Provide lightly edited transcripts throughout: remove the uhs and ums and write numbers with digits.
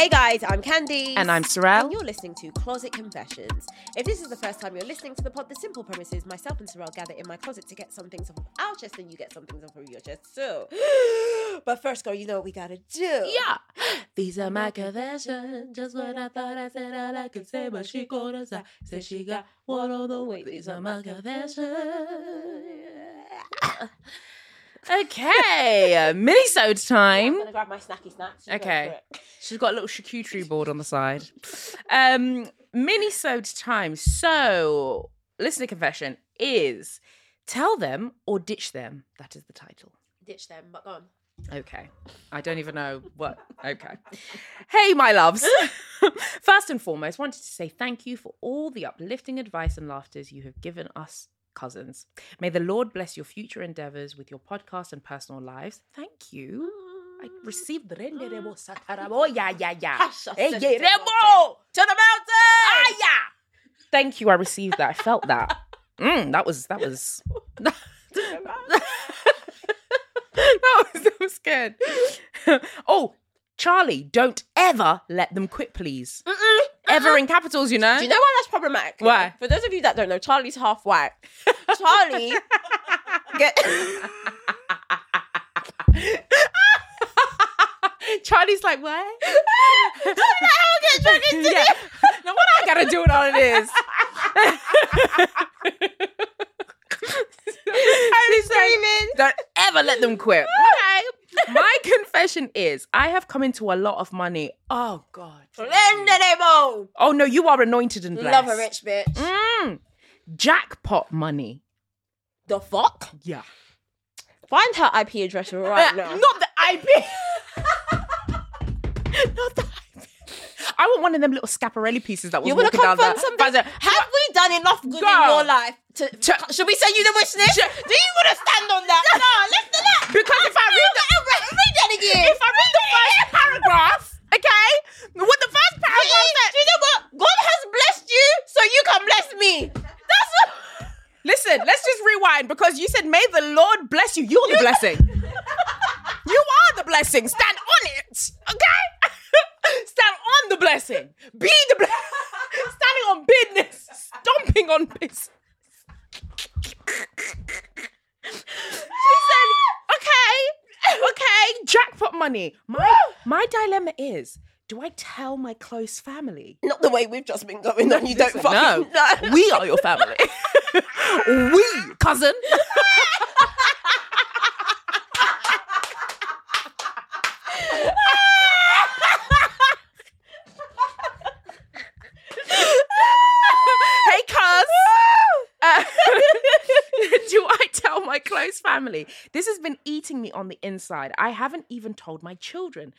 Hey guys, I'm Candy. And I'm Sorrel. And you're listening to Closet Confessions. If this is the first time you're listening to the pod, the simple premise is myself and Sorrel gather in my closet to get some things off of our chest and you get some things off of your chest too. But first, girl, you know what we gotta do. Yeah. These are my confessions. Just when I thought I said all I could say, but she called us out. Said she got one all the way. These are my confessions. Okay, mini-sode time. I'm going to grab my snacky snacks. Okay. She's got a little charcuterie board on the side. Mini-sode time. So, listener confession is tell them or ditch them. That is the title. Ditch them, but go on. Okay. I don't even know what. Okay. Hey, my loves. First and foremost, wanted to say thank you for all the uplifting advice and laughters you have given us cousins. May the Lord bless your future endeavors with your podcast and personal lives. Thank you. I received the renderebo satarabo. Yeah, yeah, yeah. Hey, rebo to the mountain. Thank you. I received that. I felt that. That was. that was good. Oh, Charlie, don't ever let them quit, please. Ever in capitals, you know. Do you know why that's problematic? Why? For those of you that don't know, Charlie's half white. Charlie, Charlie's like, what? What the hell get Charlie to do? Now what I gotta do with all of this? I'm screaming. Don't ever let them quit. Okay. My confession is I have come into a lot of money. Oh God. Oh no, you are anointed and blessed. Love a rich bitch. Jackpot money. The fuck? Yeah. Find her IP address right now. Not the IP. Not the IP. I want one of them little Schiaparelli pieces that was walking down there. Have we done enough good in your life? Should we send you the wish list? Do you want to stand on that? No, listen to that. Because if I read the first paragraph, okay? What the first paragraph says. Do you know what? God has blessed you, so you can bless me. That's what. Listen, let's just rewind because you said, may the Lord bless you. You're the blessing. You are the blessing. Stand on it, okay? Stand on the blessing. Be the blessing. Standing on business. Stomping on business. She said, okay, jackpot money. My dilemma is, do I tell my close family? Not the way we've just been going. No, you don't fucking know. No. We are your family. We, cousin. Hey, cuz. Do I tell my close family? This has been eating me on the inside. I haven't even told my children,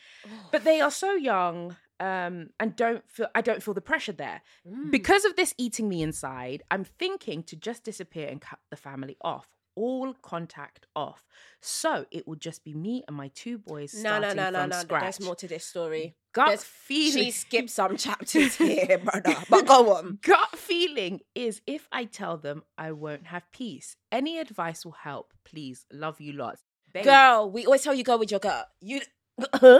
but they are so young and I don't feel the pressure there. Because of this eating me inside, I'm thinking to just disappear and cut the family off. All contact off. So it will just be me and my two boys starting from scratch. There's more to this story. Gut feeling. She skipped some chapters here, brother. But go on. Gut feeling is if I tell them, I won't have peace. Any advice will help. Please. Love you lots. Babe. Girl, we always tell you go with your gut. You... Huh?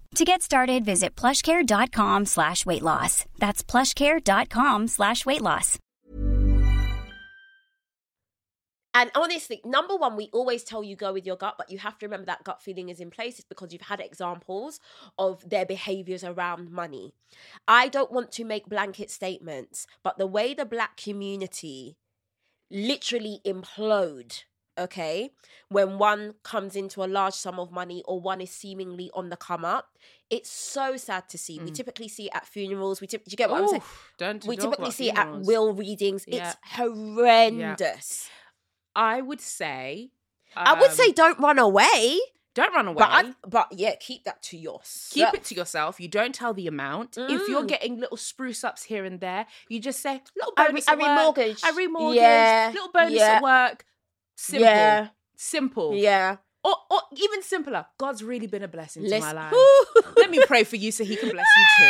To get started, visit plushcare.com/weightloss. That's plushcare.com/weightloss. And honestly, number one, we always tell you go with your gut, but you have to remember that gut feeling is in place. It's because you've had examples of their behaviors around money. I don't want to make blanket statements, but the way the black community literally implode, okay, when one comes into a large sum of money or one is seemingly on the come up, it's so sad to see. We typically see it at funerals. Do you get what I'm saying? We typically see funerals. It at will readings. Yeah. It's horrendous. Yeah. I would say don't run away. Don't run away. But yeah, keep that to yourself. Keep it to yourself. You don't tell the amount. If you're getting little spruce ups here and there, you just say, little bonus at work. I remortgage. Yeah. Little bonus at work. Simple. Yeah. Simple. Yeah. Or even simpler. God's really been a blessing to my life. Let me pray for you so he can bless you too.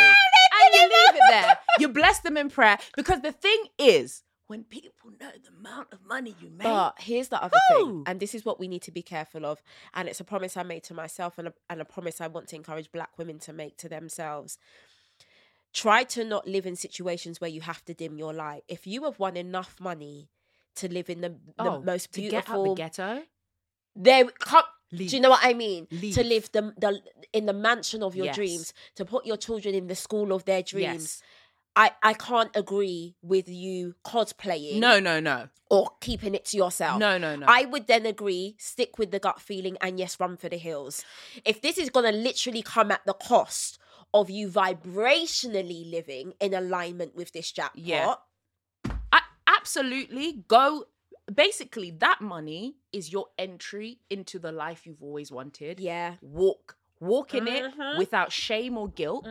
And you leave it there. You bless them in prayer. Because the thing is, when people know the amount of money you make. But here's the other thing, and this is what we need to be careful of, and it's a promise I made to myself and a promise I want to encourage black women to make to themselves. Try to not live in situations where you have to dim your light. If you have won enough money to live in the most beautiful... to get out the ghetto? They can't... Leave. Do you know what I mean? Leave. To live in the mansion of your dreams, to put your children in the school of their dreams... Yes. I can't agree with you cosplaying. No. Or keeping it to yourself. No. I would then agree, stick with the gut feeling and yes, run for the hills. If this is going to literally come at the cost of you vibrationally living in alignment with this jackpot. Yeah. Absolutely. Go. Basically, that money is your entry into the life you've always wanted. Yeah. Walk in it without shame or guilt.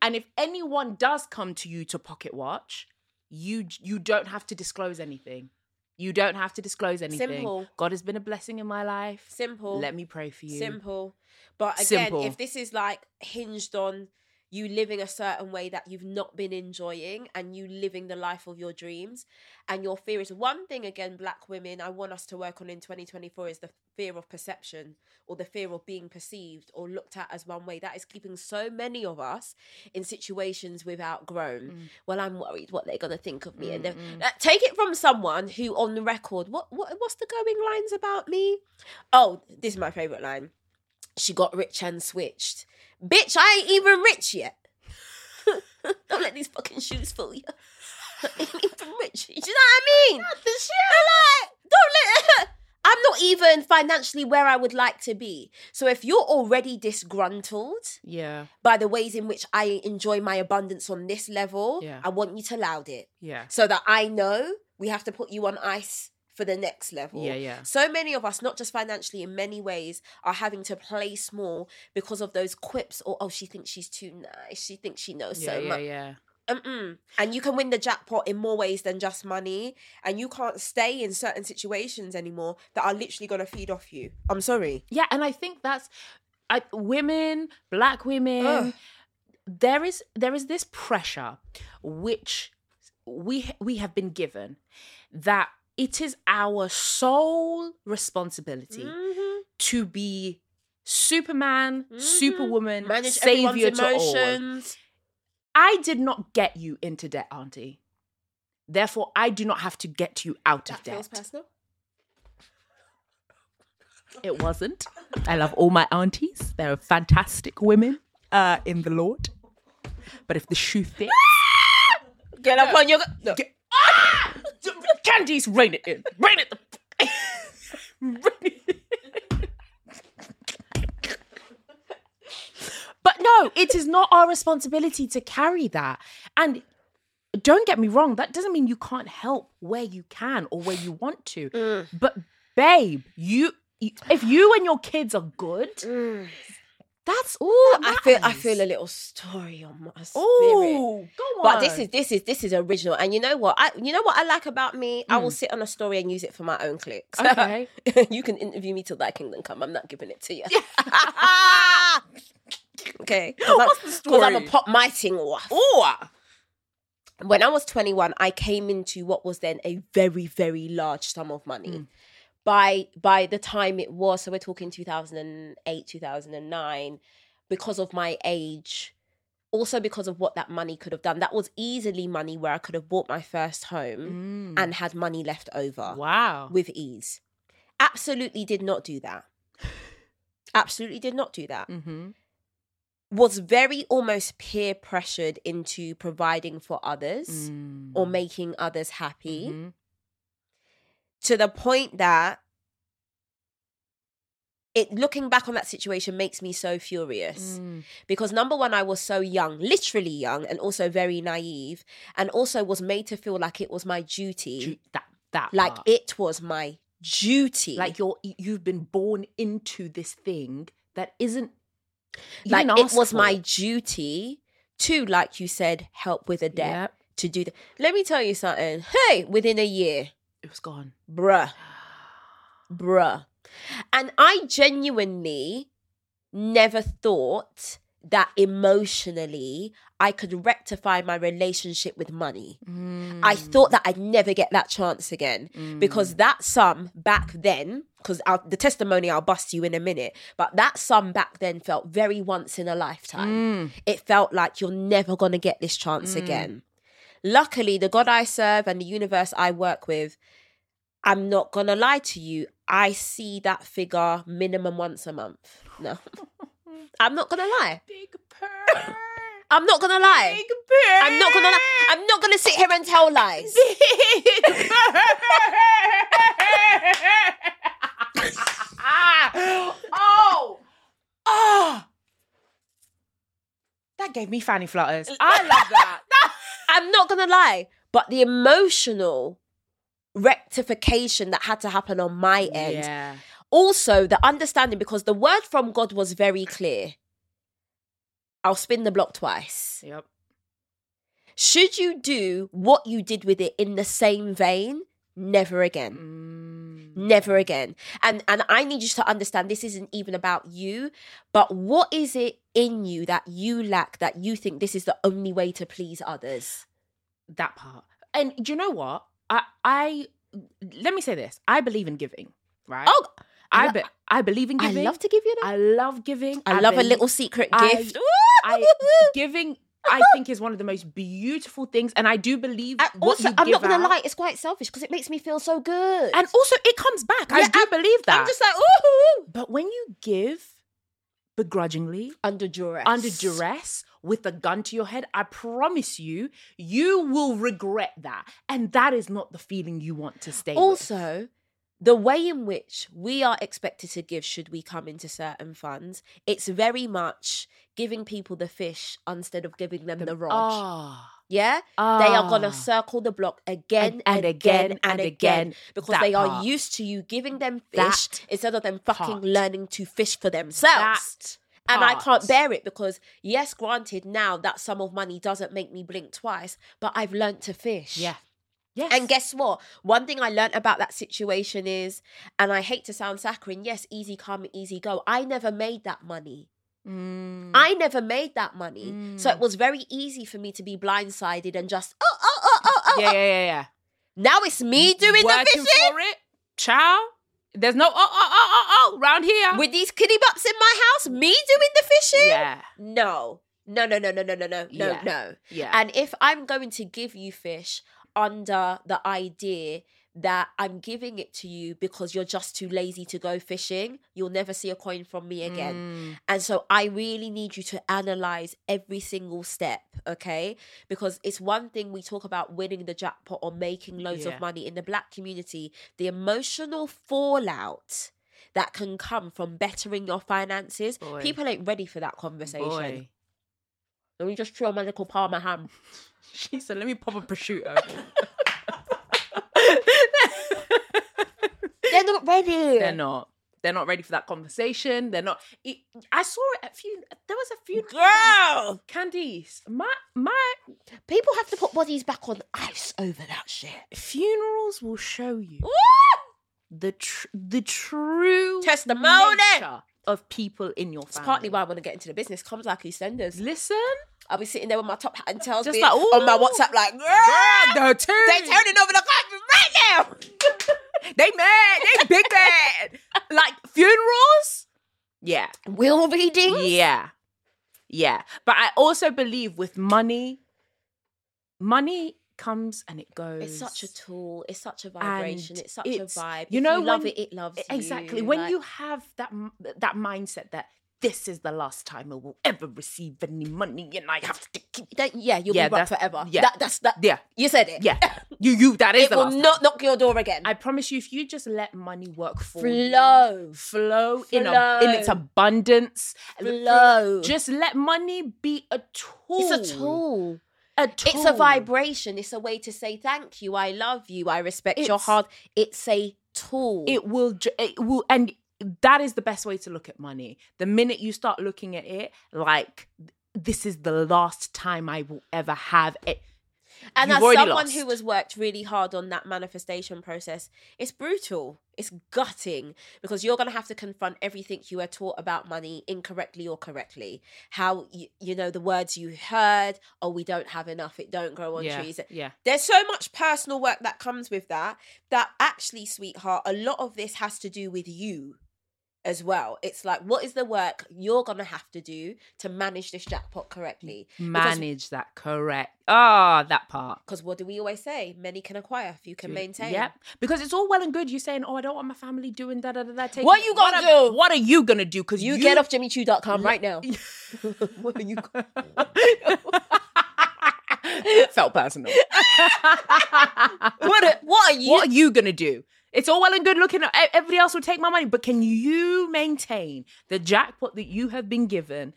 And if anyone does come to you to pocket watch, you don't have to disclose anything. You don't have to disclose anything. Simple. God has been a blessing in my life. Simple. Let me pray for you. Simple. But again, if this is like hinged on you living a certain way that you've not been enjoying and you living the life of your dreams and your fear is one thing, again, black women, I want us to work on in 2024 is the fear of perception or the fear of being perceived or looked at as one way. That is keeping so many of us in situations without grown. Well, I'm worried what they're going to think of me. And take it from someone who on record, what's the going lines about me? Oh, this is my favourite line. She got rich and switched. Bitch, I ain't even rich yet. Don't let these fucking shoes fool you. I ain't even rich. Do you know what I mean? I'm not even financially where I would like to be. So if you're already disgruntled by the ways in which I enjoy my abundance on this level, I want you to loud it. Yeah. So that I know we have to put you on ice for the next level. Yeah. So many of us, not just financially, in many ways, are having to play small because of those quips or, oh, she thinks she's too nice. She thinks she knows so much. Yeah. And you can win the jackpot in more ways than just money. And you can't stay in certain situations anymore that are literally going to feed off you. I'm sorry. Yeah, and I think that's women, black women, there is this pressure which we have been given that it is our sole responsibility to be Superman, Superwoman, manage savior to all. I did not get you into debt, Auntie. Therefore, I do not have to get you out of debt. That feels personal. It wasn't. I love all my aunties. They're fantastic women in the Lord. But if the shoe fits, get up on your... No. Candice, rein it in. Rein it the... Rein it in. But no, it is not our responsibility to carry that. And don't get me wrong, that doesn't mean you can't help where you can or where you want to. But babe, if you and your kids are good... That's all. I feel a little story on my spirit. Oh, go on. But this is original. And you know what? I like about me. I will sit on a story and use it for my own clicks. Okay. You can interview me till thy kingdom come. I'm not giving it to you. Okay. What's the story? Because I'm a pop my thing off. Oh. When I was 21, I came into what was then a very, very large sum of money. Mm. By the time it was, so we're talking 2008, 2009, because of my age, also because of what that money could have done. That was easily money where I could have bought my first home and had money left over. Wow. With ease. Absolutely did not do that. Absolutely did not do that. Mm-hmm. Was very almost peer pressured into providing for others or making others happy. Mm-hmm. To the point that looking back on that situation makes me so furious. Because number one, I was so young, literally young, and also very naive, and also was made to feel like it was my duty. It was my duty. Like you've been born into this thing that isn't... Like it was my duty to, like you said, help with a debt, to do that. Let me tell you something. Hey, within a year... It was gone. Bruh. And I genuinely never thought that emotionally I could rectify my relationship with money. I thought that I'd never get that chance again because that sum back then, because the testimony I'll bust you in a minute, but that sum back then felt very once in a lifetime. It felt like you're never going to get this chance again. Luckily, the God I serve and the universe I work with, I'm not going to lie to you. I see that figure minimum once a month. No, I'm not going to lie. Big purr. I'm not going to lie. Big purr. I'm not going to lie. I'm not going to sit here and tell lies. Big purr. Oh. That gave me fanny flutters. I love that. I'm not going to lie, but the emotional rectification that had to happen on my end. Yeah. Also, the understanding, because the word from God was very clear. I'll spin the block twice. Yep. Should you do what you did with it in the same vein? Never again. Never again. And I need you to understand this isn't even about you, but what is it in you that you lack that you think this is the only way to please others? That part. And do you know what? I let me say this. I believe in giving, right? Oh, I believe in giving. I love to give, you know? I love giving. I love a little secret gift. Giving, I think, is one of the most beautiful things. And I do believe I'm not going to lie, it's quite selfish because it makes me feel so good. And also, it comes back. Yeah, I do believe that. I'm just like, ooh. But when you give begrudgingly, under duress, with a gun to your head, I promise you, you will regret that. And that is not the feeling you want to stay with. The way in which we are expected to give should we come into certain funds, it's very much giving people the fish instead of giving them the rod. Yeah? They are going to circle the block again and again because they are used to you giving them fish instead of them fucking learning to fish for themselves. And I can't bear it because, yes, granted, now that sum of money doesn't make me blink twice, but I've learned to fish. Yeah. Yes. And guess what? One thing I learned about that situation is, and I hate to sound saccharine, yes, easy come, easy go. I never made that money. So it was very easy for me to be blindsided and just, Yeah. Now it's me doing the fishing. Working for it, child. There's no round here. With these kiddie bups in my house, me doing the fishing? Yeah. No. Yeah. And if I'm going to give you fish... under the idea that I'm giving it to you because you're just too lazy to go fishing, you'll never see a coin from me again. And so I really need you to analyze every single step, okay? Because it's one thing we talk about winning the jackpot or making loads of money in the Black community. The emotional fallout that can come from bettering your finances, people ain't ready for that conversation. Let me just chew on my little Parma ham. She said, let me pop a prosciutto. They're not ready. They're not. They're not ready for that conversation. They're not. I saw a few. There was a few. Girl, Candice, my people have to put bodies back on ice over that shit. Funerals will show you the true testimony of people in your family. It's partly why I want to get into the business. Comes like EastEnders. Listen. I'll be sitting there with my top hat and tails like, on my WhatsApp like, girl, they're turning over the carpet right now. They mad. They big mad. Like funerals? Yeah. Will readings? Yeah. Yeah. But I also believe with money comes and it goes. It's such a tool. It's such a vibration. It's such a vibe. You know, if you love it loves you. Exactly. When you have that mindset that this is the last time I will ever receive any money and I have to keep that. Yeah, you'll be right forever. Yeah. That's that. Yeah. You said it. Yeah. You that is it the last. It will not knock your door again. I promise you, if you just let money work for you. Flow in its abundance. Flow. Just let money be a tool. It's a tool. It's a vibration. It's a way to say thank you. I love you. I respect your heart. It's a tool. It will and that is the best way to look at money. The minute you start looking at it like this is the last time I will ever have it. And as someone who has worked really hard on that manifestation process, it's brutal. It's gutting because you're going to have to confront everything you were taught about money incorrectly or correctly. How, you know, the words you heard, oh, we don't have enough, it don't grow on trees. Yeah. There's so much personal work that comes with that actually, sweetheart, a lot of this has to do with you as well. It's like, what is the work you're going to have to do to manage this jackpot correctly? That part. Because what do we always say? Many can acquire, few can maintain. Yep. Because it's all well and good you saying, oh, I don't want my family doing da-da-da-da. What are you going to do? What are you going to do? Because you get off JimmyChoo.com right now. What are you going to do? Felt personal. What are you going to do? It's all well and good looking at everybody else will take my money, but can you maintain the jackpot that you have been given?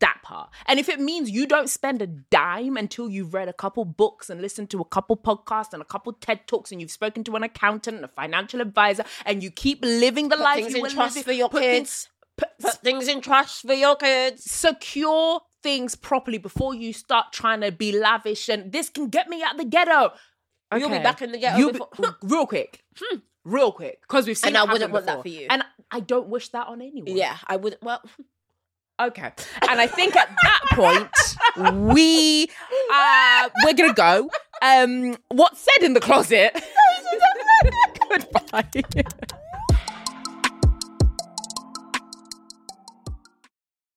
That part. And if it means you don't spend a dime until you've read a couple books and listened to a couple podcasts and a couple TED Talks and you've spoken to an accountant and a financial advisor and you keep living the life you will live for your kids. Put things in trust for your kids. Secure things properly before you start trying to be lavish and this can get me out the ghetto. Okay. You'll be back in the ghetto real quick because we've seen and I wouldn't want that for you and I don't wish that on anyone. I wouldn't. Well, okay. And I think at that point we're gonna go what's said in the closet. Goodbye.